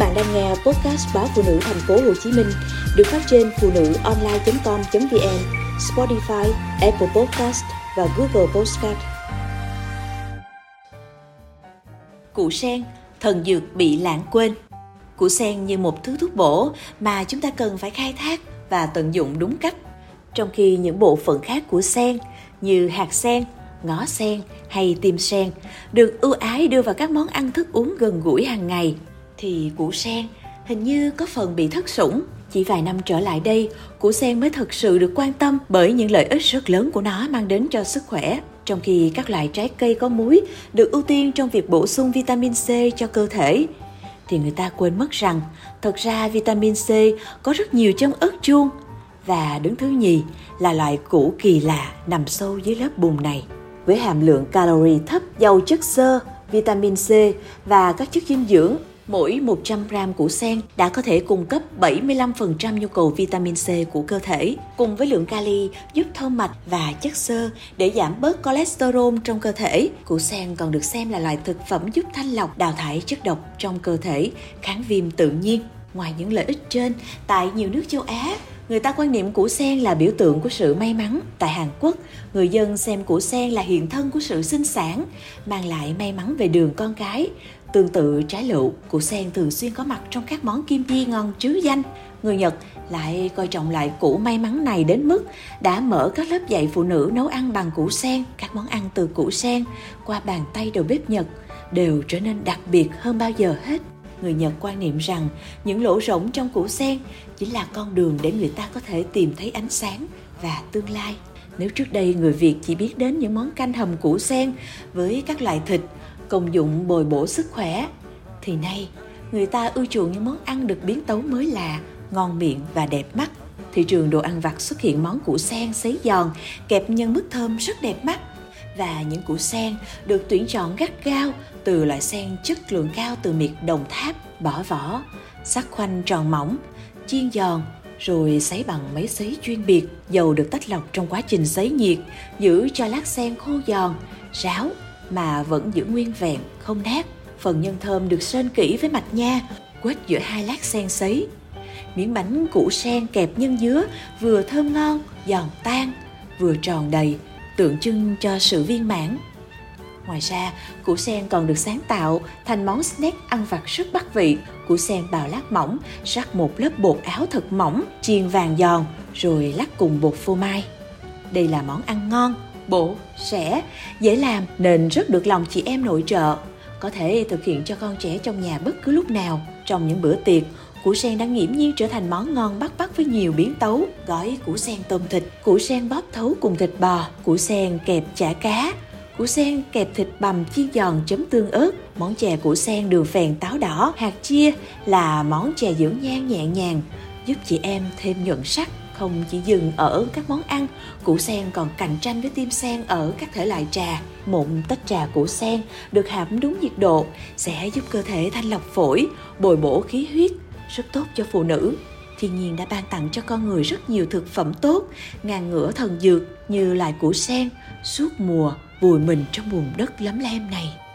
bạn đang nghe podcast báo Phụ Nữ Thành phố Hồ Chí Minh được phát trên phunuonline.com.vn, Spotify, Apple Podcast và Google Podcast. Củ sen, thần dược bị lãng quên. Củ sen như một thứ thuốc bổ mà chúng ta cần phải khai thác và tận dụng đúng cách. Trong khi những bộ phận khác của sen như hạt sen, ngó sen hay tim sen được ưu ái đưa vào các món ăn thức uống gần gũi hàng ngày, thì củ sen hình như có phần bị thất sủng. Chỉ vài năm trở lại đây, củ sen mới thực sự được quan tâm bởi những lợi ích rất lớn của nó mang đến cho sức khỏe. Trong khi các loại trái cây có muối được ưu tiên trong việc bổ sung vitamin C cho cơ thể, thì người ta quên mất rằng thật ra vitamin C có rất nhiều trong ớt chuông, và đứng thứ nhì là loại củ kỳ lạ nằm sâu dưới lớp bùn này. Với hàm lượng calorie thấp, giàu chất xơ, vitamin C và các chất dinh dưỡng, mỗi 100 gram củ sen đã có thể cung cấp 75% nhu cầu vitamin C của cơ thể, cùng với lượng kali giúp thông mạch và chất xơ để giảm bớt cholesterol trong cơ thể. Củ sen còn được xem là loại thực phẩm giúp thanh lọc, đào thải chất độc trong cơ thể, kháng viêm tự nhiên. Ngoài những lợi ích trên, tại nhiều nước châu Á, người ta quan niệm củ sen là biểu tượng của sự may mắn. Tại Hàn Quốc, người dân xem củ sen là hiện thân của sự sinh sản, mang lại may mắn về đường con cái. Tương tự trái lựu, củ sen thường xuyên có mặt trong các món kim chi ngon trứ danh. Người Nhật lại coi trọng loại củ may mắn này đến mức đã mở các lớp dạy phụ nữ nấu ăn bằng củ sen. Các món ăn từ củ sen qua bàn tay đầu bếp Nhật đều trở nên đặc biệt hơn bao giờ hết. Người Nhật quan niệm rằng những lỗ rỗng trong củ sen chỉ là con đường để người ta có thể tìm thấy ánh sáng và tương lai. Nếu trước đây người Việt chỉ biết đến những món canh hầm củ sen với các loại thịt, công dụng bồi bổ sức khỏe, thì nay người ta ưa chuộng những món ăn được biến tấu mới lạ, ngon miệng và đẹp mắt. Thị trường đồ ăn vặt xuất hiện món củ sen sấy giòn, kẹp nhân mứt thơm rất đẹp mắt. Và những củ sen được tuyển chọn gắt gao từ loại sen chất lượng cao từ miệt Đồng Tháp, bỏ vỏ, sắc khoanh tròn mỏng, chiên giòn, rồi sấy bằng máy sấy chuyên biệt. Dầu được tách lọc trong quá trình sấy nhiệt, giữ cho lát sen khô giòn, ráo mà vẫn giữ nguyên vẹn, không nát. Phần nhân thơm được sên kỹ với mạch nha, quết giữa hai lát sen sấy. Miếng bánh củ sen kẹp nhân dứa vừa thơm ngon, giòn tan, vừa tròn đầy, tượng trưng cho sự viên mãn. Ngoài ra, củ sen còn được sáng tạo thành món snack ăn vặt rất bắt vị. Củ sen bào lát mỏng, rắc một lớp bột áo thật mỏng, chiên vàng giòn, rồi lắc cùng bột phô mai. Đây là món ăn ngon, bổ, rẻ, dễ làm nên rất được lòng chị em nội trợ. Có thể thực hiện cho con trẻ trong nhà bất cứ lúc nào. Trong những bữa tiệc, củ sen đã nghiễm nhiên trở thành món ngon bắt mắt với nhiều biến tấu. Gói củ sen tôm thịt, củ sen bóp thấu cùng thịt bò, củ sen kẹp chả cá, củ sen kẹp thịt bằm chiên giòn chấm tương ớt, món chè củ sen đường phèn táo đỏ, hạt chia là món chè dưỡng nhan nhẹ nhàng, giúp chị em thêm nhuận sắc. Không chỉ dừng ở các món ăn, củ sen còn cạnh tranh với tim sen ở các thể loại trà. Một tách trà củ sen được hãm đúng nhiệt độ sẽ giúp cơ thể thanh lọc phổi, bồi bổ khí huyết, rất tốt cho phụ nữ. Thiên nhiên đã ban tặng cho con người rất nhiều thực phẩm tốt, ngàn ngửa thần dược như loài củ sen, suốt mùa vùi mình trong vùng đất lấm lem này.